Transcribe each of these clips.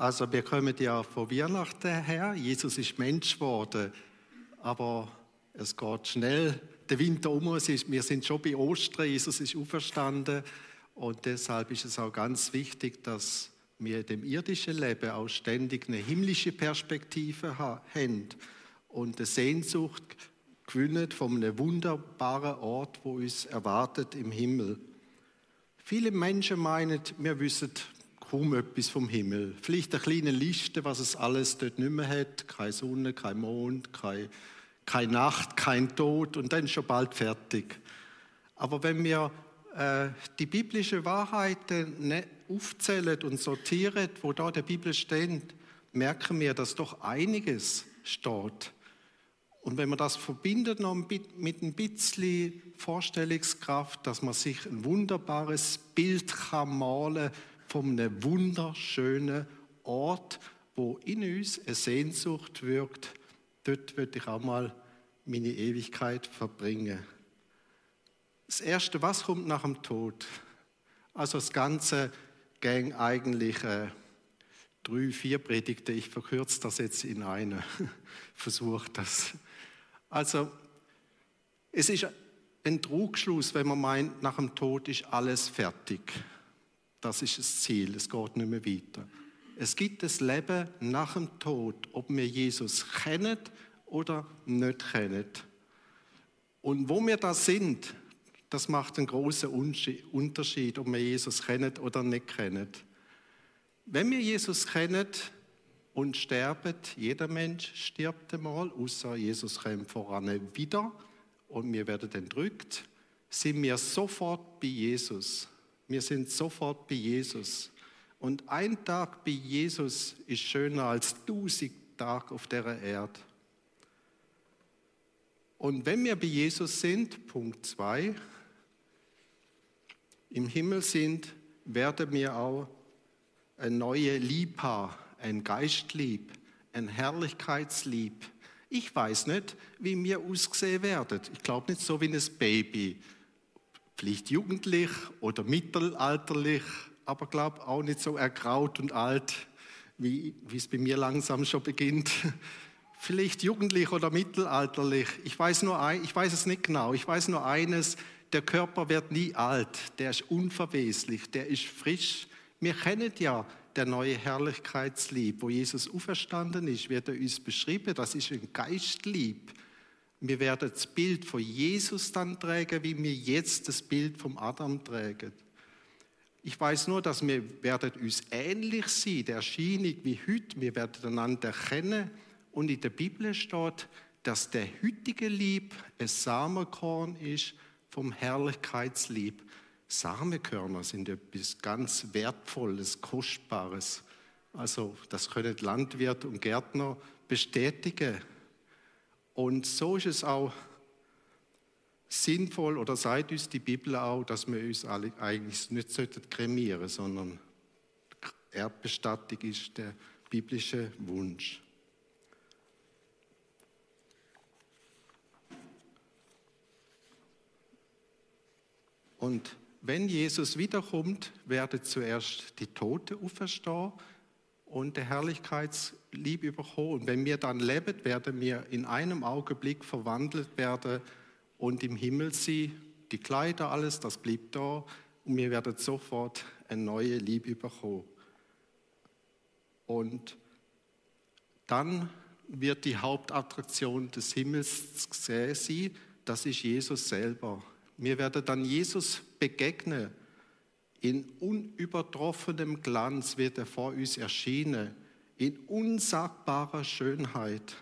Also wir kommen ja von Weihnachten her, Jesus ist Mensch geworden, aber es geht schnell, der Winter um uns ist, wir sind schon bei Ostern, Jesus ist auferstanden und deshalb ist es auch ganz wichtig, dass wir in dem irdischen Leben auch ständig eine himmlische Perspektive haben und eine Sehnsucht gewinnen von einem wunderbaren Ort, wo uns erwartet im Himmel. Viele Menschen meinen, wir wissen kaum etwas vom Himmel. Vielleicht eine kleine Liste, was es alles dort nicht mehr hat. Keine Sonne, kein Mond, keine Nacht, kein Tod und dann ist schon bald fertig. Aber wenn wir die biblischen Wahrheiten aufzählen und sortieren, wo da in der Bibel stehen, merken wir, dass doch einiges steht. Und wenn man das verbindet noch mit ein bisschen Vorstellungskraft, dass man sich ein wunderbares Bild malen kann von einem wunderschönen Ort, wo in uns eine Sehnsucht wirkt, dort würde ich auch mal meine Ewigkeit verbringen. Das Erste, was kommt nach dem Tod? Also das Ganze ging eigentlich 3-4 Predigten. Ich verkürze das jetzt in eine. Versuche das. Also es ist ein Trugschluss, wenn man meint, nach dem Tod ist alles fertig. Das ist das Ziel, es geht nicht mehr weiter. Es gibt das Leben nach dem Tod, ob wir Jesus kennen oder nicht kennen. Und wo wir da sind, das macht einen großen Unterschied, ob wir Jesus kennen oder nicht kennen. Wenn wir Jesus kennen und sterben, jeder Mensch stirbt einmal, außer Jesus kommt voran wieder und wir werden entrückt, sind wir sofort bei Jesus. Wir sind sofort bei Jesus. Und ein Tag bei Jesus ist schöner als 1000 Tage auf dieser Erde. Und wenn wir bei Jesus sind, Punkt 2, im Himmel sind, werden wir auch ein neues Lieb haben, ein Geistlieb, ein Herrlichkeitslieb. Ich weiß nicht, wie wir ausgesehen werden. Ich glaube nicht so wie ein Baby. Vielleicht jugendlich oder mittelalterlich, aber ich glaube auch nicht so ergraut und alt, wie es bei mir langsam schon beginnt. Vielleicht jugendlich oder mittelalterlich, ich weiß es nicht genau, ich weiß nur eines, der Körper wird nie alt, der ist unverweslich, der ist frisch. Wir kennen ja der neue Herrlichkeitslieb, wo Jesus auferstanden ist, wird er uns beschrieben, das ist ein Geistlieb. Wir werden das Bild von Jesus dann tragen, wie wir jetzt das Bild vom Adam tragen. Ich weiß nur, dass wir werden uns ähnlich sein, der Erscheinung wie heute. Wir werden einander erkennen. Und in der Bibel steht, dass der heutige Lieb ein Samenkorn ist vom Herrlichkeitslieb. Samenkörner sind etwas ganz Wertvolles, Kostbares. Also das können Landwirte und Gärtner bestätigen. Und so ist es auch sinnvoll, oder sagt uns die Bibel auch, dass wir uns alle eigentlich nicht kremieren sollten, sondern Erdbestattung ist der biblische Wunsch. Und wenn Jesus wiederkommt, werden zuerst die Toten auferstehen und der Herrlichkeitslieb überkommen. Und wenn wir dann leben, werden wir in einem Augenblick verwandelt werden und im Himmel sein. Die Kleider, alles, das bleibt da. Und wir werden sofort ein neues Lieb überkommen. Und dann wird die Hauptattraktion des Himmels gesehen sein, das ist Jesus selber. Wir werden dann Jesus begegnen. In unübertroffenem Glanz wird er vor uns erscheinen, in unsagbarer Schönheit.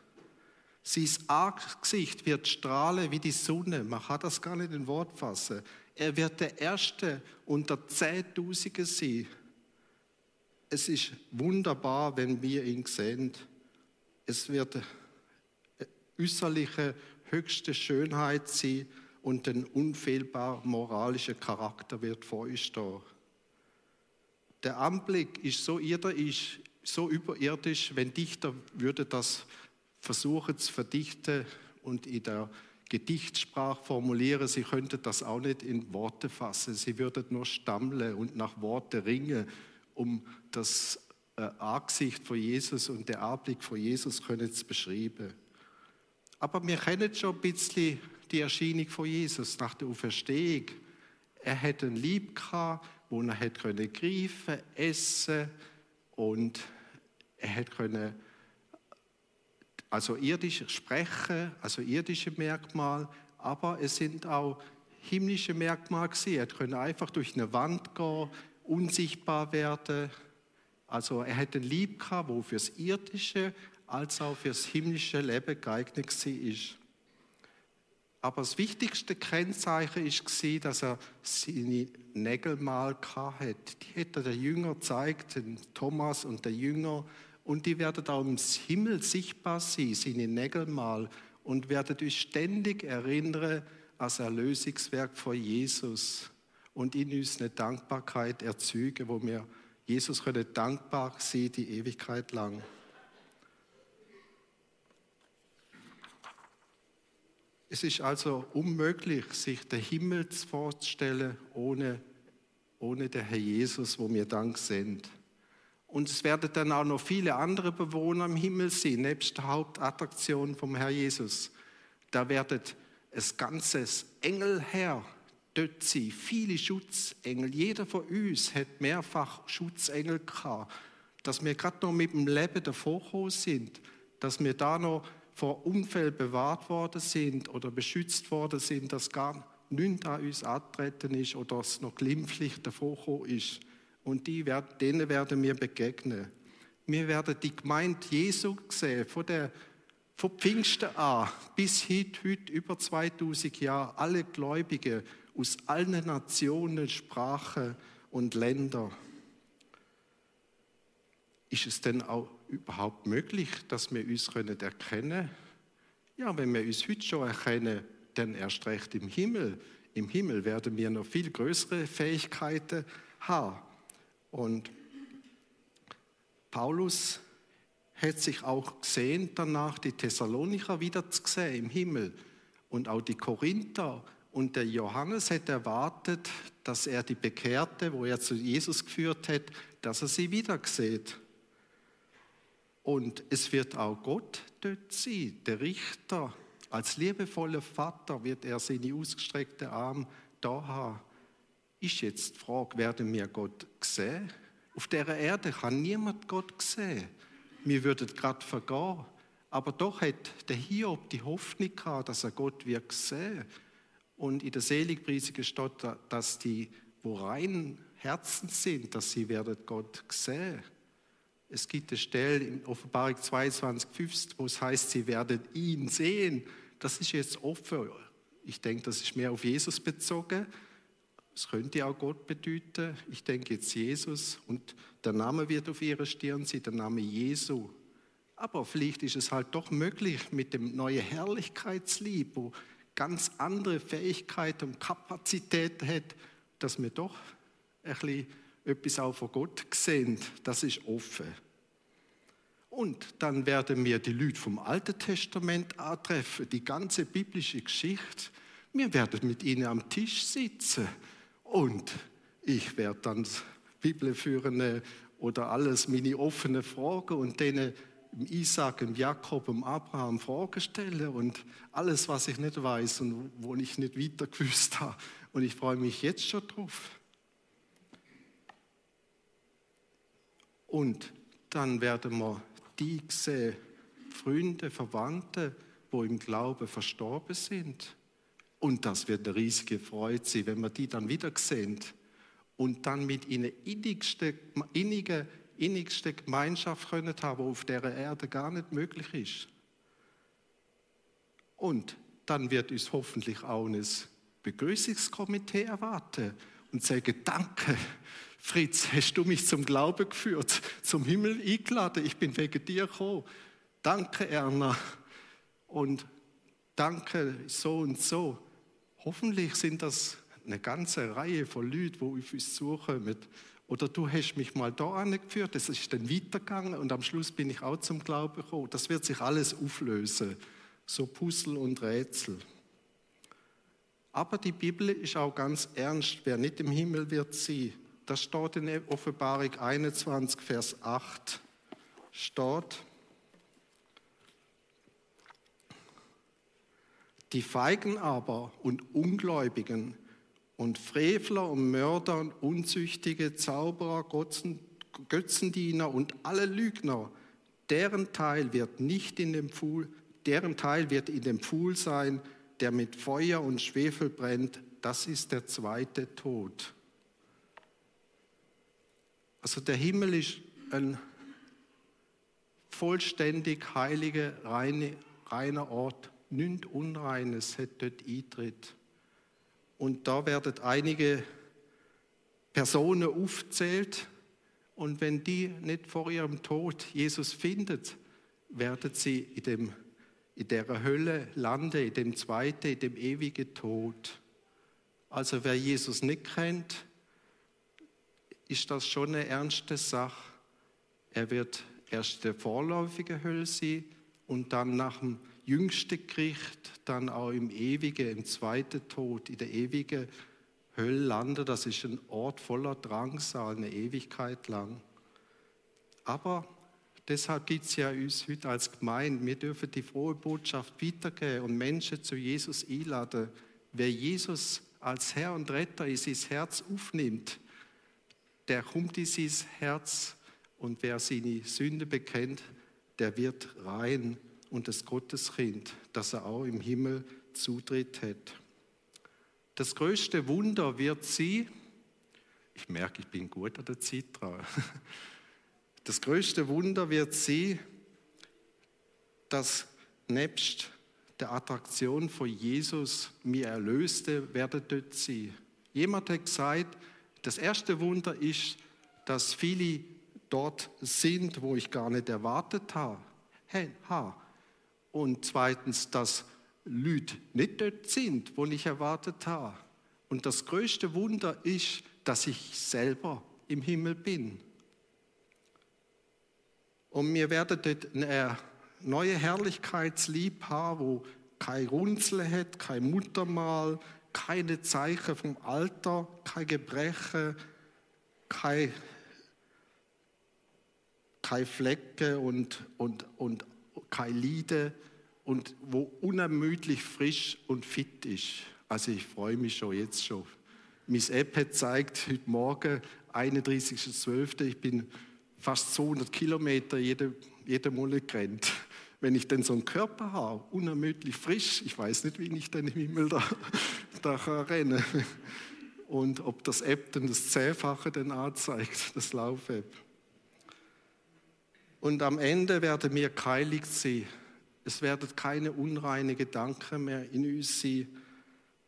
Sein Angesicht wird strahlen wie die Sonne, man kann das gar nicht in Wort fassen. Er wird der Erste unter Zehntausenden sein. Es ist wunderbar, wenn wir ihn sehen. Es wird äußerliche höchste Schönheit sein, und ein unfehlbar moralischer Charakter wird vor uns stehen. Der Anblick ist so überirdisch, wenn Dichter würde das versuchen zu verdichten und in der Gedichtsprache formulieren, sie könnten das auch nicht in Worte fassen. Sie würden nur stammeln und nach Worten ringen, um das Angesicht von Jesus und der Anblick von Jesus können es beschreiben. Aber wir kennen schon ein bisschen die Erscheinung von Jesus nach der Auferstehung. Er hatte ein Leib gehabt, wo er hat greifen konnte, essen und er hat können also irdisch sprechen, also irdische Merkmale, aber es sind auch himmlische Merkmale gewesen. Er konnte einfach durch eine Wand gehen, unsichtbar werden. Also er hatte ein Leib gehabt, wo fürs irdische als auch fürs himmlische Leben geeignet war. Aber das wichtigste Kennzeichen war, dass er seine Nägel mal hatte. Die hat er den Jüngern gezeigt, den Thomas und den Jüngern. Und die werden auch im Himmel sichtbar sein, seine Nägelmal. Und werden euch ständig erinnern an das Erlösungswerk von Jesus. Und in uns eine Dankbarkeit erzeugen, wo wir Jesus können dankbar sein die Ewigkeit lang. Es ist also unmöglich, sich den Himmel vorzustellen, ohne den Herr Jesus, wo wir Dank sind. Und es werden dann auch noch viele andere Bewohner im Himmel sein, nebst der Hauptattraktion vom Herr Jesus. Da werden ein ganzes Engelheer dort sein, viele Schutzengel. Jeder von uns hat mehrfach Schutzengel gehabt, dass wir gerade noch mit dem Leben davongekommen sind, dass wir da noch vor Unfällen bewahrt worden sind oder beschützt worden sind, dass gar nichts an uns angetreten ist oder es noch glimpflich davongekommen ist. Und denen werden wir begegnen. Wir werden die Gemeinde Jesu sehen, von Pfingsten an bis heute, über 2000 Jahre, alle Gläubigen aus allen Nationen, Sprachen und Ländern. Ist es denn auch überhaupt möglich, dass wir uns erkennen können? Ja, wenn wir uns heute schon erkennen, dann erst recht im Himmel. Im Himmel werden wir noch viel größere Fähigkeiten haben. Und Paulus hat sich auch gesehnt, danach die Thessalonicher wieder zu sehen im Himmel. Und auch die Korinther. Und der Johannes hat erwartet, dass er die Bekehrte, wo er zu Jesus geführt hat, dass er sie wieder sieht. Und es wird auch Gott dort sein, der Richter. Als liebevoller Vater wird er seine ausgestreckten Arme da haben. Ist jetzt die Frage, werden wir Gott sehen? Auf dieser Erde kann niemand Gott sehen. Wir würden gerade vergehen. Aber doch hat der Hiob die Hoffnung gehabt, dass er Gott wird sehen. Und in der Seligpreisung steht, dass die, wo rein Herzen sind, dass sie werden Gott sehen. Es gibt eine Stelle in Offenbarung 22,5, wo es heißt, sie werden ihn sehen. Das ist jetzt offen. Ich denke, das ist mehr auf Jesus bezogen. Es könnte auch Gott bedeuten. Ich denke jetzt Jesus. Und der Name wird auf ihrer Stirn sein, der Name Jesu. Aber vielleicht ist es halt doch möglich, mit dem neuen Herrlichkeitslieb, wo ganz andere Fähigkeiten und Kapazitäten hat, dass wir doch ein bisschen etwas auch von Gott sehen, das ist offen. Und dann werden wir die Leute vom Alten Testament antreffen, die ganze biblische Geschichte. Wir werden mit ihnen am Tisch sitzen und ich werde dann Bibel führen oder alles, meine offenen Fragen und denen im Isaac, im Jakob, im Abraham Fragen stellen und alles, was ich nicht weiß und wo ich nicht weiter gewusst habe. Und ich freue mich jetzt schon drauf. Und dann werden wir die sehen, Freunde, Verwandte, die im Glauben verstorben sind. Und das wird eine riesige Freude sein, wenn wir die dann wieder sehen. Und dann mit ihnen innigste Gemeinschaft können haben, die auf dieser Erde gar nicht möglich ist. Und dann wird uns hoffentlich auch ein Begrüßungskomitee erwarten und sagen, danke, Fritz, hast du mich zum Glauben geführt, zum Himmel eingeladen, ich bin wegen dir gekommen. Danke, Erna. Und danke, so und so. Hoffentlich sind das eine ganze Reihe von Leuten, die auf uns zukommen. Oder du hast mich mal da angeführt, es ist dann weitergegangen und am Schluss bin ich auch zum Glauben gekommen. Das wird sich alles auflösen. So Puzzle und Rätsel. Aber die Bibel ist auch ganz ernst, wer nicht im Himmel wird sein, Das steht in Offenbarung 21, Vers 8. Steht, die Feigen aber und Ungläubigen und Frevler und Mörder und Unzüchtige, Zauberer, Götzendiener und alle Lügner, deren Teil wird in dem Pfuhl sein, der mit Feuer und Schwefel brennt. Das ist der zweite Tod. Also der Himmel ist ein vollständig heiliger, reiner Ort. Nichts Unreines hat dort Eintritt. Und da werden einige Personen aufgezählt. Und wenn die nicht vor ihrem Tod Jesus findet, werden sie in dieser Hölle landen, in dem zweiten, in dem ewigen Tod. Also wer Jesus nicht kennt, ist das schon eine ernste Sache. Er wird erst in der vorläufigen Hölle sein und dann nach dem jüngsten Gericht, dann auch im ewigen, im zweiten Tod, in der ewigen Hölle landen. Das ist ein Ort voller Drangsal, eine Ewigkeit lang. Aber deshalb gibt es ja uns heute als Gemeinde, wir dürfen die frohe Botschaft weitergeben und Menschen zu Jesus einladen. Wer Jesus als Herr und Retter in sein Herz aufnimmt, der kommt in sein Herz, und wer seine Sünde bekennt, der wird rein und das Gotteskind, dass er auch im Himmel Zutritt hat. Das größte Wunder wird sein, ich merke, ich bin gut an der Zeit dran, das größte Wunder wird sein, dass nebst der Attraktion von Jesus wir Erlöste werden dort sein. Jemand hat gesagt, das erste Wunder ist, dass viele dort sind, wo ich gar nicht erwartet habe. Und zweitens, dass Leute nicht dort sind, wo ich erwartet habe. Und das größte Wunder ist, dass ich selber im Himmel bin. Und wir werden dort eine neue Herrlichkeitslieb haben, wo kein Runzeln hat, kein Muttermal, keine Zeichen vom Alter, kein Gebrechen, keine Flecke und kein Leiden, und wo unermüdlich frisch und fit ist. Also ich freue mich schon jetzt schon. Mein iPad zeigt heute Morgen, 31.12., ich bin fast 200 Kilometer jeden Monat gerannt. Wenn ich denn so einen Körper habe, unermüdlich frisch, ich weiß nicht, wie ich dann im Himmel da renne. Und ob das App dann das 10-fache dann anzeigt, das Lauf-App. Und am Ende werden wir geheiligt sein. Es werden keine unreinen Gedanken mehr in uns sein.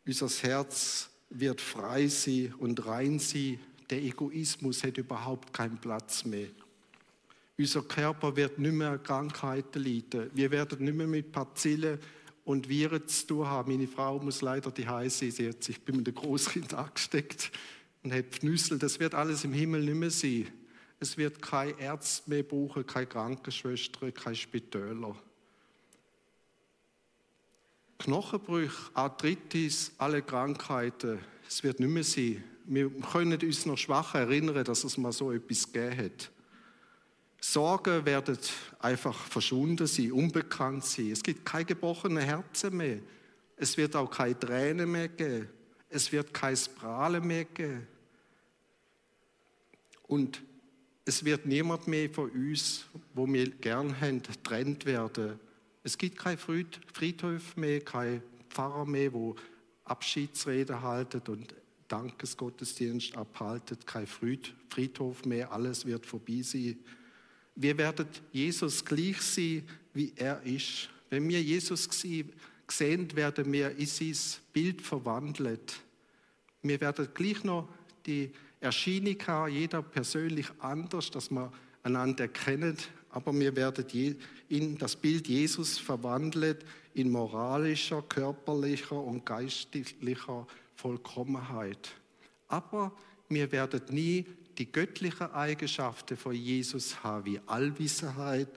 Unser Herz wird frei sein und rein sein. Der Egoismus hat überhaupt keinen Platz mehr. Unser Körper wird nicht mehr an Krankheiten leiden. Wir werden nicht mehr mit Bazillen und Viren zu tun haben. Meine Frau muss leider die Heise sein. Sie hat sich bei einem Großkind angesteckt und hat Pfnüssel. Das wird alles im Himmel nicht mehr sein. Es wird keine Ärzte mehr brauchen, keine Krankenschwestern, keine Spitäler. Knochenbrüche, Arthritis, alle Krankheiten, es wird nicht mehr sein. Wir können uns noch schwach erinnern, dass es mal so etwas gegeben hat. Sorgen werden einfach verschwunden sein, unbekannt sein. Es gibt kein gebrochenes Herz mehr. Es wird auch keine Tränen mehr geben. Es wird kein Prahlen mehr geben. Und es wird niemand mehr von uns, wo wir gern haben, getrennt werden. Es gibt keine Friedhöfe mehr, keine Pfarrer mehr, wo Abschiedsreden halten und Dankesgottesdienst abhalten. Kein Friedhof mehr, alles wird vorbei sein. Wir werden Jesus gleich sein, wie er ist. Wenn wir Jesus sehen, werden wir in sein Bild verwandelt. Wir werden gleich noch die Erscheinung haben, jeder persönlich anders, dass wir einander erkennen. Aber wir werden in das Bild Jesus verwandelt, in moralischer, körperlicher und geistlicher Vollkommenheit. Aber wir werden nie die göttlichen Eigenschaften von Jesus haben, wie Allwissenheit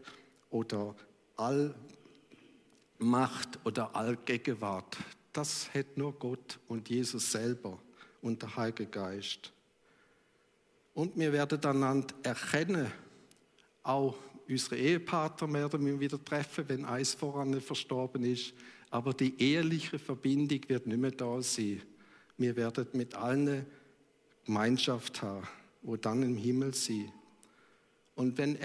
oder Allmacht oder Allgegenwart. Das hat nur Gott und Jesus selber und der Heilige Geist. Und wir werden einander erkennen. Auch unsere Ehepartner werden wir wieder treffen, wenn eins voran verstorben ist. Aber die eheliche Verbindung wird nicht mehr da sein. Wir werden mit allen Gemeinschaft haben, wo dann im Himmel sind. Und wenn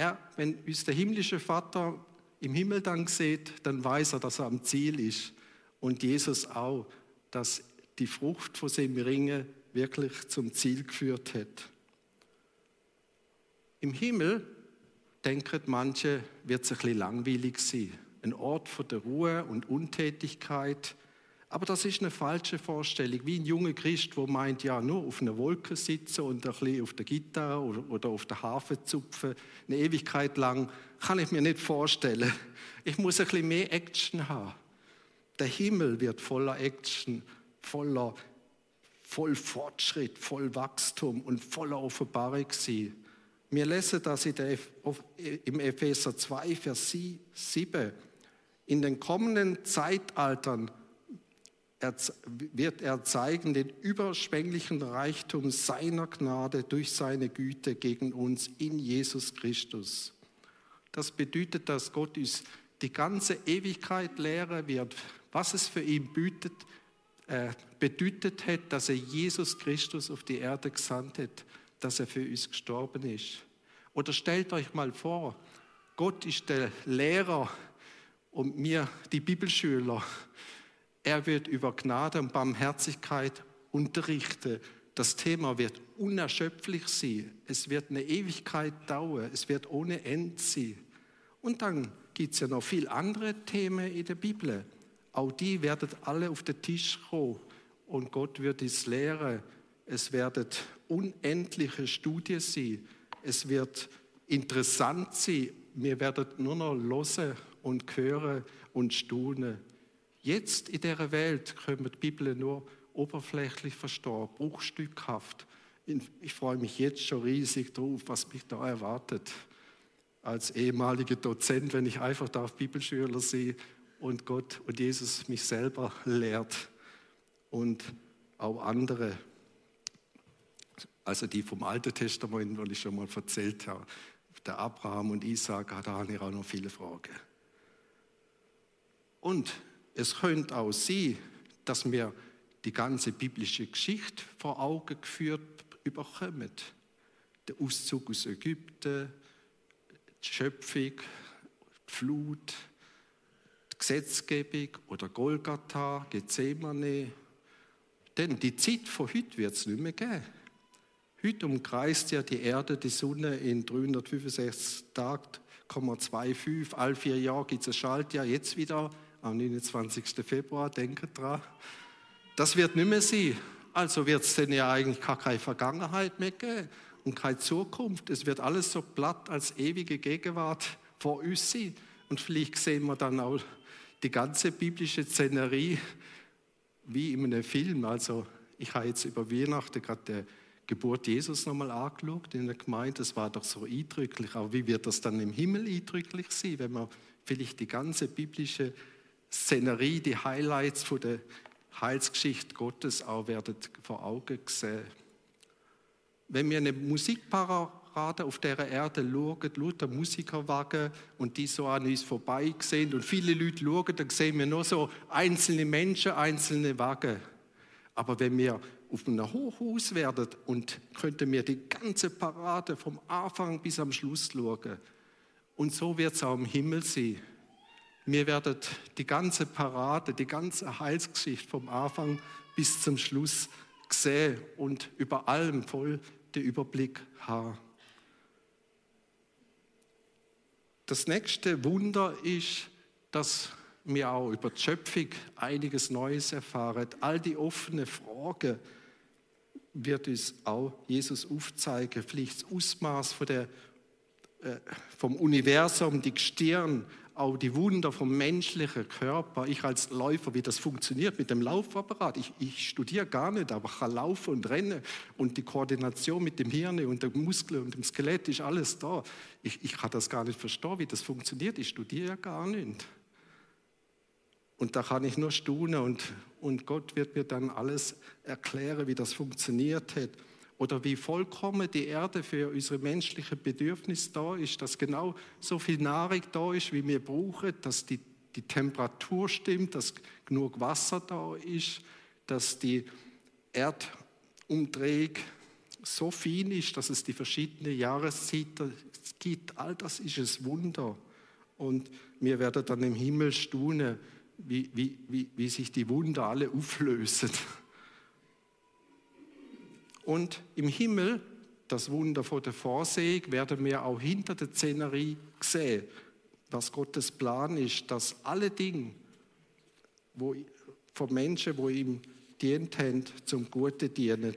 uns der himmlische Vater im Himmel dann sieht, dann weiß er, dass er am Ziel ist. Und Jesus auch, dass die Frucht von seinem Ringen wirklich zum Ziel geführt hat. Im Himmel, denken manche, wird es ein bisschen langweilig sein. Ein Ort von der Ruhe und Untätigkeit. Aber das ist eine falsche Vorstellung, wie ein junger Christ, der meint, ja, nur auf einer Wolke sitzen und ein bisschen auf der Gitarre oder auf der Harfe zupfen, eine Ewigkeit lang, kann ich mir nicht vorstellen. Ich muss ein bisschen mehr Action haben. Der Himmel wird voller Action, voll Fortschritt, voll Wachstum und voller Offenbarung sein. Wir lesen das im Epheser 2, Vers 7. In den kommenden Zeitaltern wird er zeigen den überschwänglichen Reichtum seiner Gnade durch seine Güte gegen uns in Jesus Christus. Das bedeutet, dass Gott uns die ganze Ewigkeit lehren wird, was es für ihn bedeutet hat, dass er Jesus Christus auf die Erde gesandt hat, dass er für uns gestorben ist. Oder stellt euch mal vor, Gott ist der Lehrer und wir die Bibelschüler. Er wird über Gnade und Barmherzigkeit unterrichten. Das Thema wird unerschöpflich sein. Es wird eine Ewigkeit dauern. Es wird ohne Ende sein. Und dann gibt es ja noch viele andere Themen in der Bibel. Auch die werden alle auf den Tisch kommen. Und Gott wird es lehren. Es werden unendliche Studien sein. Es wird interessant sein. Wir werden nur noch hören und hören und staunen. Jetzt in dieser Welt können wir die Bibel nur oberflächlich verstehen, bruchstückhaft. Ich freue mich jetzt schon riesig drauf, was mich da erwartet. Als ehemaliger Dozent, wenn ich einfach da auf Bibelschüler sehe und Gott und Jesus mich selber lehrt und auch andere. Also die vom Alten Testament, weil ich schon mal erzählt habe, der Abraham und Isaak, da habe ich auch noch viele Fragen. Und es könnte auch sein, dass wir die ganze biblische Geschichte vor Augen geführt bekommen. Der Auszug aus Ägypten, die Schöpfung, die Flut, die Gesetzgebung oder Golgatha, Gethsemane. Denn die Zeit von heute wird es nicht mehr geben. Heute umkreist ja die Erde die Sonne in 365 Tagen, 2,5. Alle 4 Jahre gibt es ein Schaltjahr, jetzt wieder. Am 29. Februar, denkt dran. Das wird nicht mehr sein. Also wird es denn ja eigentlich gar keine Vergangenheit mehr geben und keine Zukunft. Es wird alles so platt als ewige Gegenwart vor uns sein. Und vielleicht sehen wir dann auch die ganze biblische Szenerie wie in einem Film. Also ich habe jetzt über Weihnachten gerade die Geburt Jesus nochmal angeschaut in der Gemeinde. Das war doch so eindrücklich. Aber wie wird das dann im Himmel eindrücklich sein, wenn man vielleicht die ganze biblische Szenerie, die Highlights von der Heilsgeschichte Gottes auch werden vor Augen gesehen. Wenn wir eine Musikparade auf dieser Erde schauen, lauter Musikerwagen und die so an uns vorbei sehen und viele Leute schauen, dann sehen wir nur so einzelne Menschen, einzelne Wagen. Aber wenn wir auf einem Hochhaus werden und könnten wir die ganze Parade vom Anfang bis am Schluss schauen. Und so wird es auch im Himmel sein. Wir werden die ganze Parade, die ganze Heilsgeschichte vom Anfang bis zum Schluss sehen und über allem voll den Überblick haben. Das nächste Wunder ist, dass wir auch über die Schöpfung einiges Neues erfahren. All die offenen Fragen wird uns auch Jesus aufzeigen. Vielleicht das Ausmaß vom Universum, die Gestirn, auch die Wunder vom menschlichen Körper. Ich als Läufer, wie das funktioniert mit dem Laufapparat. Ich studiere gar nicht, aber ich kann laufen und rennen. Und die Koordination mit dem Hirn und dem Muskel und dem Skelett ist alles da. Ich kann das gar nicht verstehen, wie das funktioniert. Ich studiere gar nicht. Und da kann ich nur staunen. Und Gott wird mir dann alles erklären, wie das funktioniert hat. oder wie vollkommen die Erde für unsere menschlichen Bedürfnisse da ist, dass genau so viel Nahrung da ist, wie wir brauchen, dass die Temperatur stimmt, dass genug Wasser da ist, dass die Erdumdrehung so fein ist, dass es die verschiedenen Jahreszeiten gibt. All das ist ein Wunder. Und wir werden dann im Himmel staunen, wie sich die Wunder alle auflösen. Und im Himmel, das Wunder von der Vorsehung, werden wir auch hinter der Szenerie sehen, was Gottes Plan ist, dass alle Dinge von Menschen, die ihm dient haben, zum Guten dienen.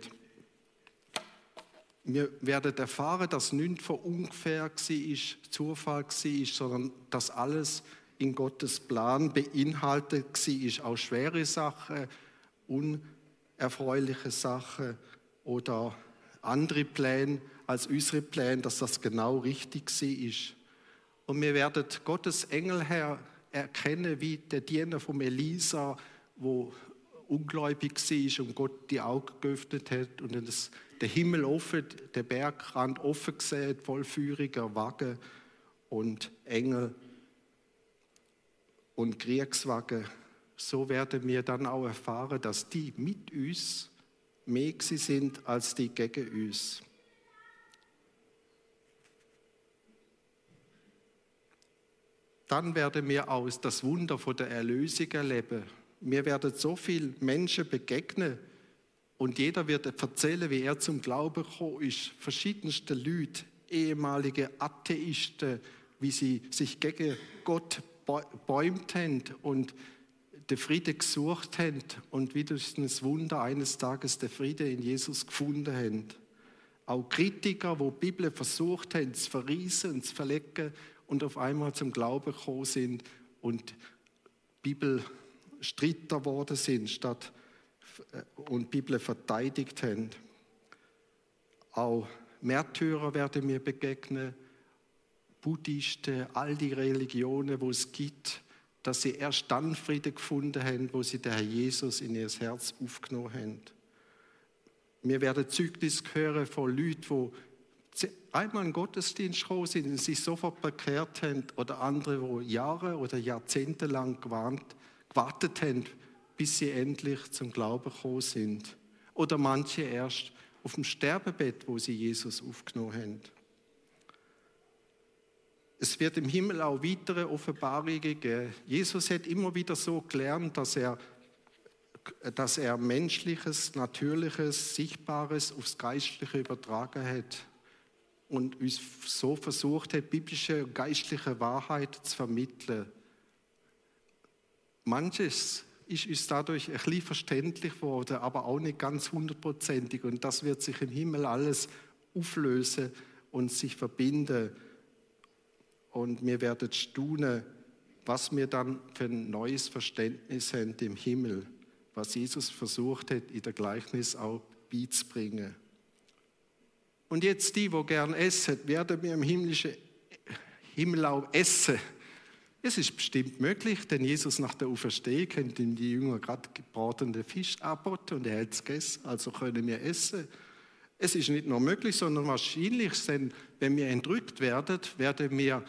Wir werden erfahren, dass nichts von ungefähr war, Zufall war, sondern dass alles in Gottes Plan beinhaltet war, auch schwere Sachen, unerfreuliche Sachen oder andere Pläne als unsere Pläne, dass das genau richtig war. Und wir werden Gottes Engelherr erkennen, wie der Diener von Elisa, der ungläubig war und Gott die Augen geöffnet hat und den Himmel offen, den Bergrand offen gesehen, voll feuriger Wagen und Engel und Kriegswagen. So werden wir dann auch erfahren, dass die mit uns mehr sind als die gegen uns. Dann werden wir auch das Wunder von der Erlösung erleben. Wir werden so vielen Menschen begegnen und jeder wird erzählen, wie er zum Glauben gekommen ist. Verschiedenste Leute, ehemalige Atheisten, wie sie sich gegen Gott bäumt haben und den Frieden gesucht haben und wie durch das Wunder eines Tages den Frieden in Jesus gefunden haben. Auch Kritiker, die die Bibel versucht haben, zu verriesen und zu verlecken, und auf einmal zum Glauben gekommen sind und Bibelstreiter geworden sind und Bibel verteidigt haben. Auch Märtyrer werden mir begegnen, Buddhisten, all die Religionen, die es gibt, dass sie erst dann Frieden gefunden haben, wo sie den Herrn Jesus in ihr Herz aufgenommen haben. Wir werden Zeugnis hören von Leuten, die einmal in den Gottesdienst gekommen sind und sich sofort bekehrt haben, oder andere, die Jahre oder Jahrzehnte lang gewartet haben, bis sie endlich zum Glauben gekommen sind. Oder manche erst auf dem Sterbebett, wo sie Jesus aufgenommen haben. Es wird im Himmel auch weitere Offenbarungen geben. Jesus hat immer wieder so gelernt, dass er Menschliches, Natürliches, Sichtbares aufs Geistliche übertragen hat und uns so versucht hat, biblische und geistliche Wahrheit zu vermitteln. Manches ist uns dadurch ein bisschen verständlich geworden, aber auch nicht ganz 100%. Und das wird sich im Himmel alles auflösen und sich verbinden. Und wir werden staunen, was wir dann für ein neues Verständnis haben im Himmel, was Jesus versucht hat, in der Gleichnis auch beizubringen. Und jetzt die gern essen, werden wir im himmlischen Himmel auch essen. Es ist bestimmt möglich, denn Jesus nach der Auferstehung haben die Jünger gerade gebratenen Fisch angeboten und er hat es gegessen, also können wir essen. Es ist nicht nur möglich, sondern wahrscheinlich, denn wenn wir entrückt werden, werden wir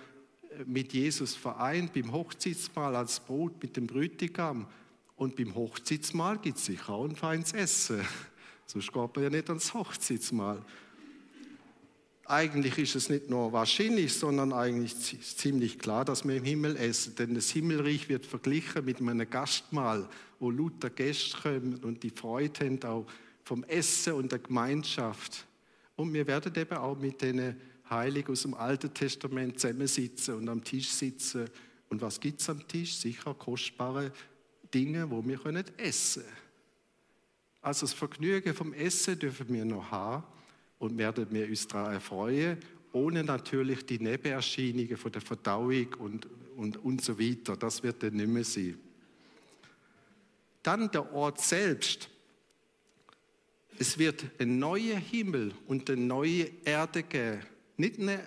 mit Jesus vereint beim Hochzeitsmahl als Brot mit dem Brütigam. Und beim Hochzeitsmahl gibt es sicher auch ein feines Essen. Sonst geht man ja nicht ans Hochzeitsmahl. Eigentlich ist es nicht nur wahrscheinlich, sondern eigentlich ziemlich klar, dass wir im Himmel essen. Denn das Himmelreich wird verglichen mit einem Gastmahl, wo lauter Gäste kommen und die Freude haben auch vom Essen und der Gemeinschaft. Und wir werden eben auch mit den Heiligen aus dem Alten Testament zusammensitzen und am Tisch sitzen. Und was gibt es am Tisch? Sicher kostbare Dinge, die wir essen können. Also das Vergnügen vom Essen dürfen wir noch haben. Und werden wir uns daran erfreuen, ohne natürlich die Nebenerscheinungen von der Verdauung und so weiter. Das wird dann nicht mehr sein. Dann der Ort selbst. Es wird einen neuen Himmel und eine neue Erde geben. Nicht eine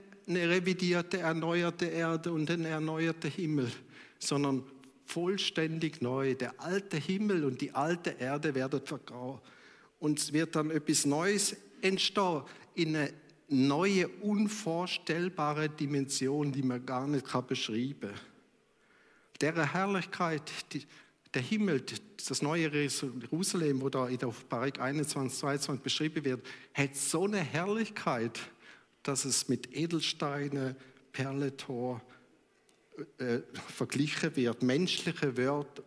revidierte, erneuerte Erde und einen erneuerten Himmel, sondern vollständig neu. Der alte Himmel und die alte Erde werden vergraben. Und es wird dann etwas Neues entstehen in eine neue, unvorstellbare Dimension, die man gar nicht beschreiben kann. Deren Herrlichkeit, der Himmel, das neue Jerusalem, wo da in der Offenbarung 21, 22 beschrieben wird, hat so eine Herrlichkeit, dass es mit Edelsteinen, Perlentor verglichen wird. Menschliche Worte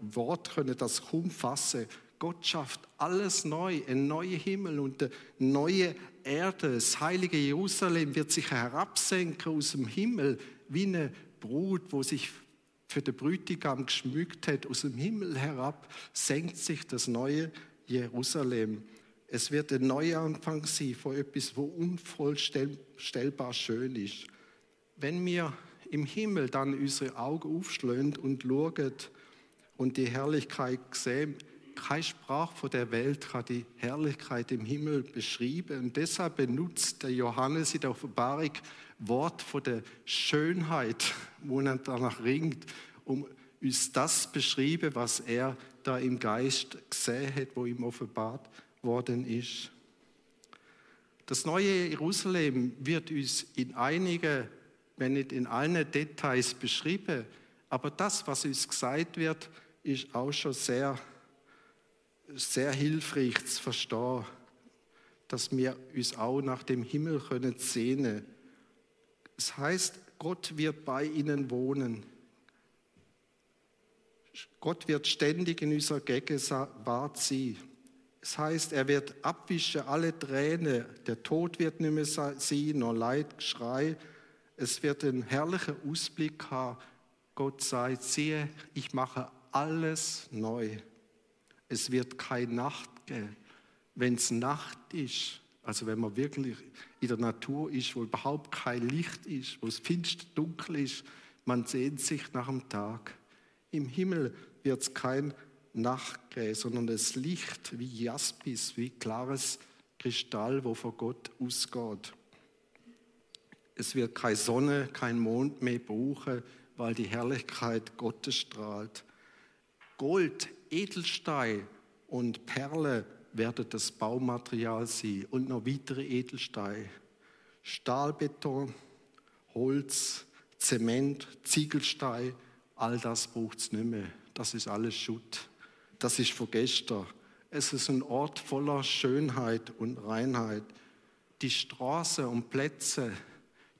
können das kaum fassen. Gott schafft alles neu, einen neuen Himmel und eine neue Erde. Das heilige Jerusalem wird sich herabsenken aus dem Himmel, wie eine Brut, wo sich für den Bräutigam geschmückt hat. Aus dem Himmel herab senkt sich das neue Jerusalem. Es wird ein Neuanfang sein von etwas, wo unvorstellbar schön ist. Wenn wir im Himmel dann unsere Augen aufschlönt und schauen und die Herrlichkeit sehen, keine Sprache von der Welt kann die Herrlichkeit im Himmel beschreiben. Und deshalb benutzt der Johannes in der Offenbarung Wort von der Schönheit, wo er danach ringt, um uns das zu beschreiben, was er da im Geist gesehen hat, wo ihm offenbart worden ist. Das neue Jerusalem wird uns in einigen, wenn nicht in allen Details beschrieben, aber das, was uns gesagt wird, ist auch schon sehr, sehr hilfreich zu verstehen, dass wir uns auch nach dem Himmel sehnen können. Es heißt, Gott wird bei ihnen wohnen. Gott wird ständig in unserer Gegenwart sein. Es heißt, er wird abwischen alle Tränen. Der Tod wird nicht mehr sein, noch Leid, Geschrei. Es wird einen herrlichen Ausblick haben. Gott sagt, siehe, ich mache alles neu. Es wird keine Nacht geben. Wenn es Nacht ist, also wenn man wirklich in der Natur ist, wo überhaupt kein Licht ist, wo es finster dunkel ist, man sehnt sich nach dem Tag. Im Himmel wird es keine Nacht geben, sondern das Licht wie Jaspis, wie klares Kristall, wo von Gott ausgeht. Es wird keine Sonne, kein Mond mehr brauchen, weil die Herrlichkeit Gottes strahlt. Gold, Edelstein und Perle werden das Baumaterial sein und noch weitere Edelsteine. Stahlbeton, Holz, Zement, Ziegelstein, all das braucht es nicht mehr. Das ist alles Schutt. Das ist von gestern. Es ist ein Ort voller Schönheit und Reinheit. Die Straßen und Plätze,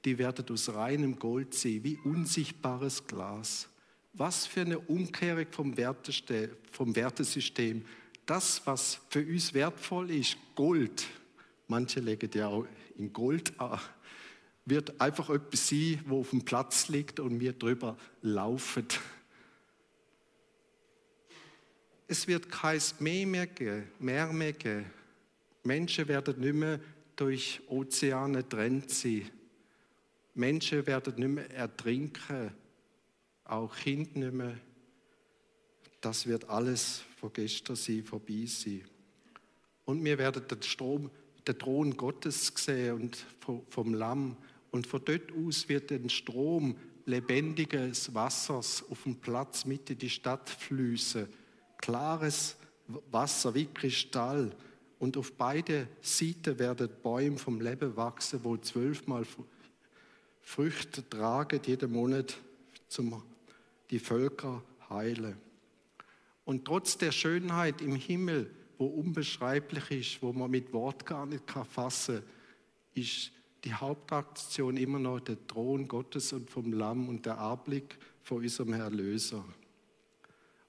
die werden aus reinem Gold sein, wie unsichtbares Glas. Was für eine Umkehrung vom Wertesystem. Das, was für uns wertvoll ist, Gold, manche legen ja auch in Gold an, wird einfach etwas sein, wo auf dem Platz liegt und wir drüber laufen. Es wird kein Meer mehr geben. Menschen werden nicht mehr durch Ozeane getrennt sein. Menschen werden nicht mehr ertrinken. Auch Kinder nicht mehr. Das wird alles von gestern sein, vorbei sein. Und wir werden den Thron Gottes sehen und vom Lamm. Und von dort aus wird ein Strom lebendiges Wassers auf dem Platz mitten in die Stadt fließen. Klares Wasser wie Kristall. Und auf beide Seiten werden Bäume vom Leben wachsen, wo 12-mal Früchte tragen, jeden Monat zum die Völker heilen. Und trotz der Schönheit im Himmel, wo unbeschreiblich ist, wo man mit Wort gar nicht fassen kann, ist die Hauptaktion immer noch der Thron Gottes und vom Lamm und der Anblick von unserem Erlöser.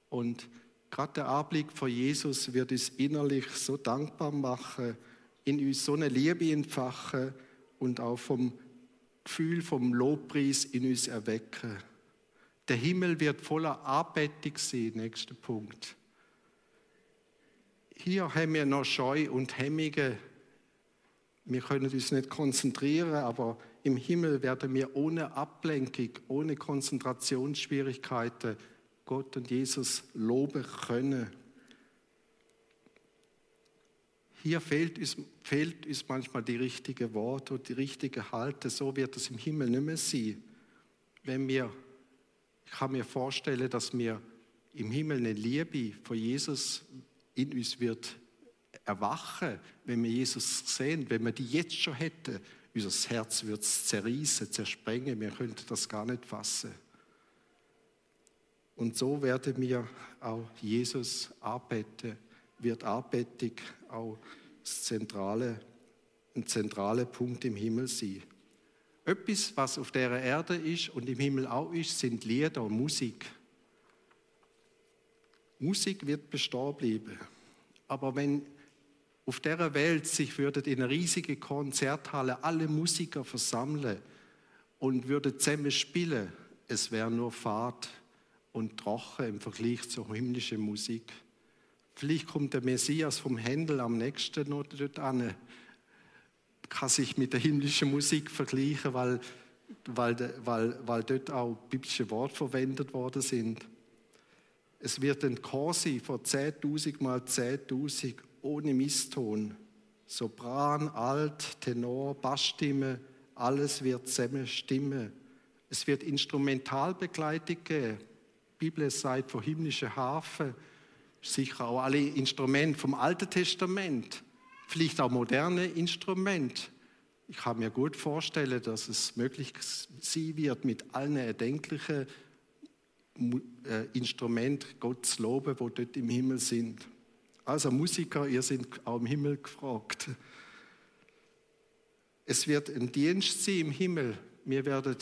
Und gerade der Anblick von Jesus wird uns innerlich so dankbar machen, in uns so eine Liebe entfachen und auch vom Gefühl vom Lobpreis in uns erwecken. Der Himmel wird voller Anbetung sein, nächster Punkt. Hier haben wir noch Scheu und Hemmungen. Wir können uns nicht konzentrieren, aber im Himmel werden wir ohne Ablenkung, ohne Konzentrationsschwierigkeiten Gott und Jesus loben können. Hier fehlt uns manchmal die richtigen Worte und die richtige Haltung. So wird es im Himmel nicht mehr sein. Ich kann mir vorstellen, dass wir im Himmel eine Liebe von Jesus in uns wird erwachen, wenn wir Jesus sehen, wenn wir die jetzt schon hätten, unser Herz würde es zerreißen, zersprengen, wir könnten das gar nicht fassen. Und so werden wir auch Jesus anbeten, wird Anbetung auch ein zentraler Punkt im Himmel sein. Etwas, was auf dieser Erde ist und im Himmel auch ist, sind Lieder und Musik. Musik wird bestehen bleiben. Aber wenn auf dieser Welt sich würden in einer riesigen Konzerthalle alle Musiker versammeln und würden zusammen spielen, es wäre nur fad und trocken im Vergleich zur himmlischen Musik. Vielleicht kommt der Messias vom Händel am nächsten noch dort an, kann sich mit der himmlischen Musik vergleichen, weil dort auch biblische Worte verwendet worden sind. Es wird ein Chor sein von 10.000 mal 10.000 ohne Misston. Sopran, Alt, Tenor, Bassstimme, alles wird zusammen stimmen. Es wird Instrumentalbegleitung geben. Die Bibel sagt von himmlischen Harfen, sicher auch alle Instrumente vom Alten Testament, vielleicht auch moderne Instrumente. Ich kann mir gut vorstellen, dass es möglich sein wird, mit allen erdenklichen Instrumenten Gott zu loben, die dort im Himmel sind. Also Musiker, ihr seid auch im Himmel gefragt. Es wird ein Dienst sein im Himmel. Wir werden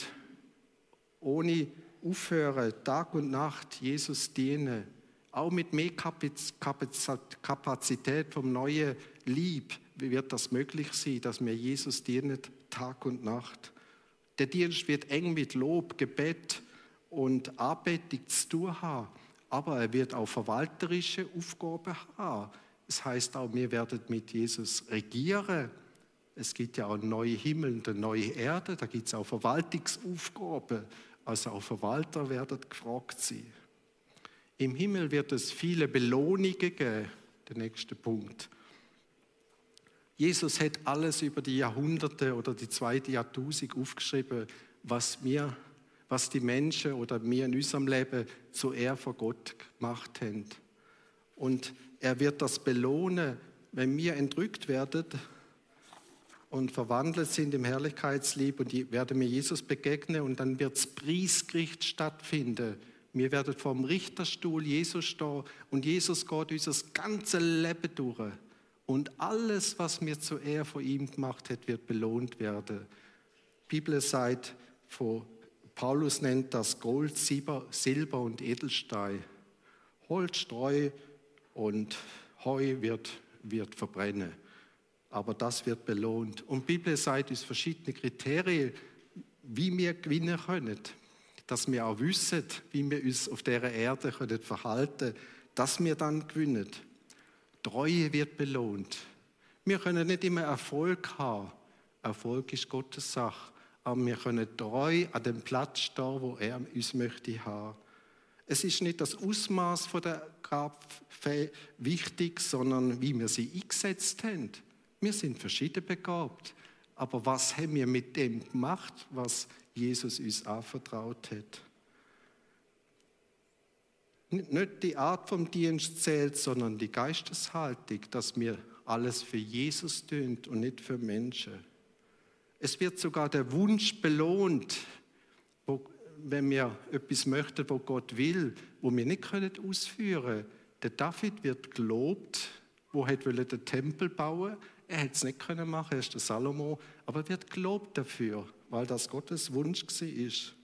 ohne aufhören, Tag und Nacht Jesus dienen. Auch mit mehr Kapazität vom neuen Lieb wird das möglich sein, dass wir Jesus dienen, Tag und Nacht. Der Dienst wird eng mit Lob, Gebet und Anbetung zu tun haben, aber er wird auch verwalterische Aufgaben haben. Das heisst auch, wir werden mit Jesus regieren. Es gibt ja auch einen neuen Himmel und eine neue Erde, da gibt es auch Verwaltungsaufgaben. Also auch Verwalter werden gefragt sein. Im Himmel wird es viele Belohnungen geben, der nächste Punkt. Jesus hat alles über die Jahrhunderte oder die 2. Jahrtausend aufgeschrieben, was die Menschen oder wir in unserem Leben zur Ehre von Gott gemacht haben. Und er wird das belohnen, wenn wir entrückt werden und verwandelt sind im Herrlichkeitslieb und werden wir Jesus begegnen und dann wird das Preisgericht stattfinden. Wir werden vor dem Richterstuhl Jesus stehen und Jesus geht unser ganzes Leben durch. Und alles, was wir zur Ehre von ihm gemacht haben, wird belohnt werden. Die Bibel sagt, Paulus nennt das Gold, Silber und Edelstein. Holz, Streu und Heu wird verbrennen. Aber das wird belohnt. Und die Bibel sagt uns verschiedene Kriterien, wie wir gewinnen können. Dass wir auch wissen, wie wir uns auf dieser Erde verhalten können, dass wir dann gewinnen. Treue wird belohnt. Wir können nicht immer Erfolg haben. Erfolg ist Gottes Sache. Aber wir können treu an dem Platz stehen, wo er uns möchte haben. Es ist nicht das Ausmaß der Gabe wichtig, sondern wie wir sie eingesetzt haben. Wir sind verschieden begabt. Aber was haben wir mit dem gemacht, was Jesus uns anvertraut hat? Nicht die Art vom Dienst zählt, sondern die Geisteshaltung, dass wir alles für Jesus tun und nicht für Menschen. Es wird sogar der Wunsch belohnt, wenn wir etwas möchten, wo Gott will, wo wir nicht ausführen können. Der David wird gelobt, wo er den Tempel bauen wollte. Er hätte es nicht können machen, er ist der Salomo, aber er wird gelobt dafür, weil das Gottes Wunsch war.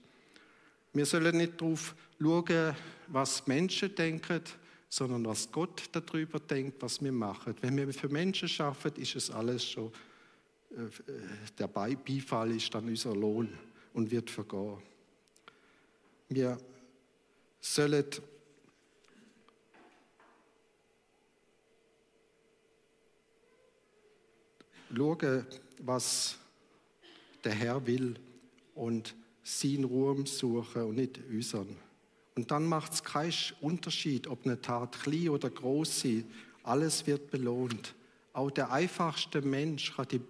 Wir sollen nicht darauf schauen, was Menschen denken, sondern was Gott darüber denkt, was wir machen. Wenn wir für Menschen arbeiten, ist es alles schon, der Beifall ist dann unser Lohn und wird vergehen. Wir sollen schauen, was der Herr will und seinen Ruhm suchen und nicht unseren. Und dann macht es keinen Unterschied, ob eine Tat klein oder gross ist. Alles wird belohnt. Auch der einfachste Mensch kann die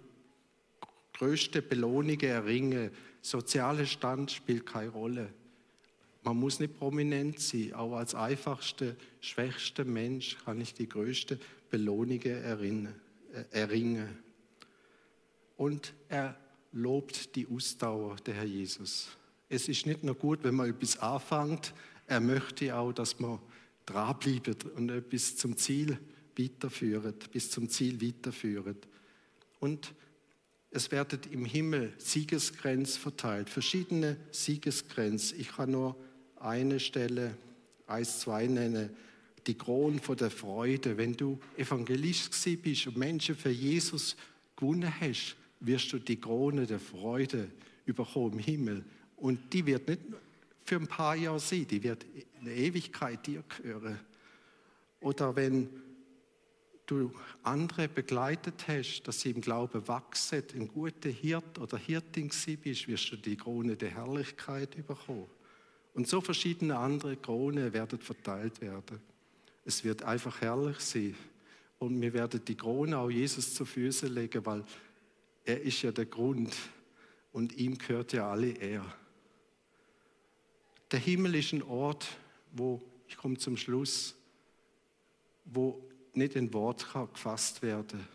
größte Belohnungen erringen. Sozialer Stand spielt keine Rolle. Man muss nicht prominent sein. Auch als einfachster, schwächster Mensch kann ich die größte Belohnungen erringen. Und er lobt die Ausdauer, der Herr Jesus. Es ist nicht nur gut, wenn man etwas anfängt, er möchte auch, dass man dranbleibt und bis zum Ziel weiterführt. Und es werden im Himmel Siegesgrenzen verteilt, verschiedene Siegesgrenzen. Ich kann nur eine Stelle, 1-2 nennen, die Krone von der Freude. Wenn du Evangelist gewesen bist und Menschen für Jesus gewonnen hast, wirst du die Krone der Freude überkommen im Himmel. Und die wird nicht für ein paar Jahre sein, die wird eine Ewigkeit dir gehören. Oder wenn du andere begleitet hast, dass sie im Glauben wachsen, ein guter Hirt oder Hirtin gewesen bist, wirst du die Krone der Herrlichkeit überkommen. Und so verschiedene andere Kronen werden verteilt werden. Es wird einfach herrlich sein. Und wir werden die Krone auch Jesus zu Füßen legen, weil er ist ja der Grund und ihm gehört ja alle Ehre. Der Himmel ist ein Ort, wo nicht in Wort gefasst werden kann.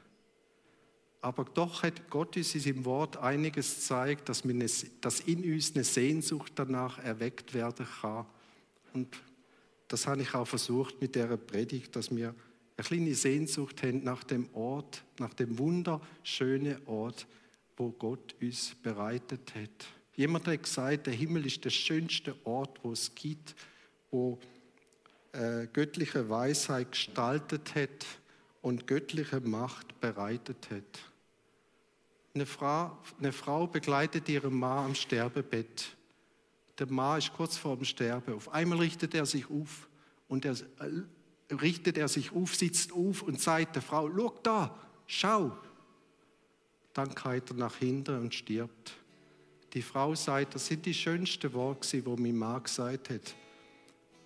Aber doch hat Gott uns in seinem Wort einiges gezeigt, dass in uns eine Sehnsucht danach erweckt werden kann. Und das habe ich auch versucht mit dieser Predigt, dass wir eine kleine Sehnsucht haben nach dem Ort, nach dem wunderschönen Ort, wo Gott uns bereitet hat. Jemand hat gesagt, der Himmel ist der schönste Ort, wo es gibt, wo göttliche Weisheit gestaltet hat und göttliche Macht bereitet hat. Eine Frau begleitet ihren Mann am Sterbebett. Der Mann ist kurz vor dem Sterben. Auf einmal richtet er sich auf sitzt auf und sagt der Frau: Schau da, schau. Dann geht er nach hinten und stirbt. Die Frau sagt, das sind die schönsten Worte, die mein Mann gesagt hat.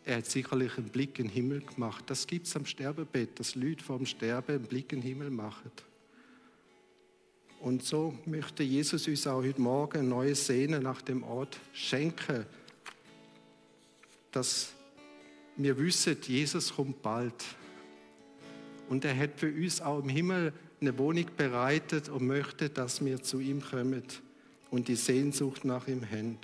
Er hat sicherlich einen Blick in den Himmel gemacht. Das gibt es am Sterbebett, dass Leute vom Sterben einen Blick in den Himmel machen. Und so möchte Jesus uns auch heute Morgen eine neue Sehne nach dem Ort schenken, dass wir wissen, Jesus kommt bald. Und er hat für uns auch im Himmel eine Wohnung bereitet und möchte, dass wir zu ihm kommen und die Sehnsucht nach ihm haben.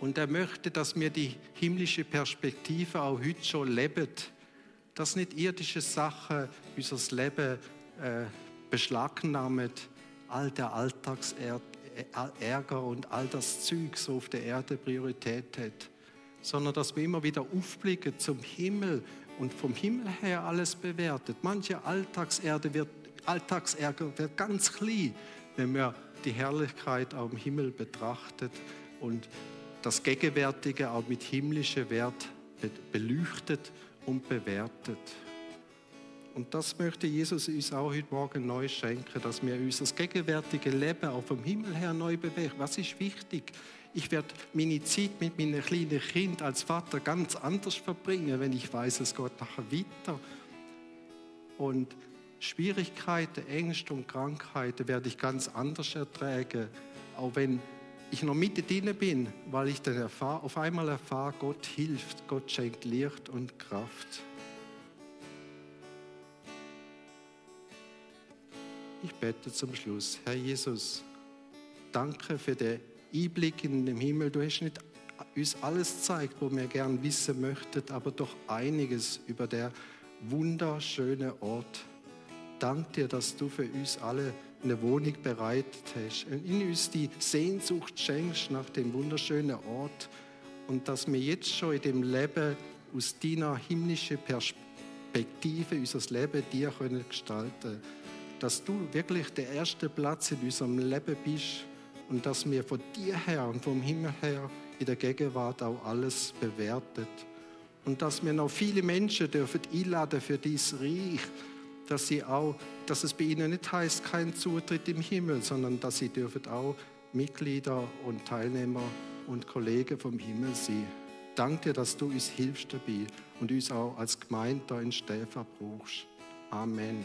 Und er möchte, dass wir die himmlische Perspektive auch heute schon leben, dass nicht irdische Sachen unser Leben beschlagnahmen, all der Alltagsärger und all das Zeug, so auf der Erde Priorität hat, sondern dass wir immer wieder aufblicken zum Himmel und vom Himmel her alles bewertet. Manche Alltagsärger wird ganz klein, wenn wir die Herrlichkeit auch im Himmel betrachtet und das Gegenwärtige auch mit himmlischem Wert beleuchtet und bewertet. Und das möchte Jesus uns auch heute Morgen neu schenken, dass wir unser gegenwärtiges Leben auch vom Himmel her neu bewegen. Was ist wichtig? Ich werde meine Zeit mit meinen kleinen Kind als Vater ganz anders verbringen, wenn ich weiß, es geht nachher weiter. Und Schwierigkeiten, Ängste und Krankheiten werde ich ganz anders ertragen, auch wenn ich noch mittendrin bin, weil ich dann auf einmal erfahre, Gott hilft, Gott schenkt Licht und Kraft. Ich bete zum Schluss: Herr Jesus, danke für den Einblick in den Himmel. Du hast nicht uns alles gezeigt, was wir gerne wissen möchten, aber doch einiges über den wunderschönen Ort. Dank dir, dass du für uns alle eine Wohnung bereitet hast und in uns die Sehnsucht schenkst nach dem wunderschönen Ort und dass wir jetzt schon in dem Leben aus deiner himmlischen Perspektive unser Leben dir gestalten können. Dass du wirklich der erste Platz in unserem Leben bist und dass wir von dir her und vom Himmel her in der Gegenwart auch alles bewertet. Und dass wir noch viele Menschen dürfen einladen für dieses Reich, dass es bei ihnen nicht heißt, kein Zutritt im Himmel, sondern dass sie dürfen auch Mitglieder und Teilnehmer und Kollegen vom Himmel sein. Danke dir, dass du uns hilfst dabei und uns auch als Gemeinde in Stäfa brauchst. Amen.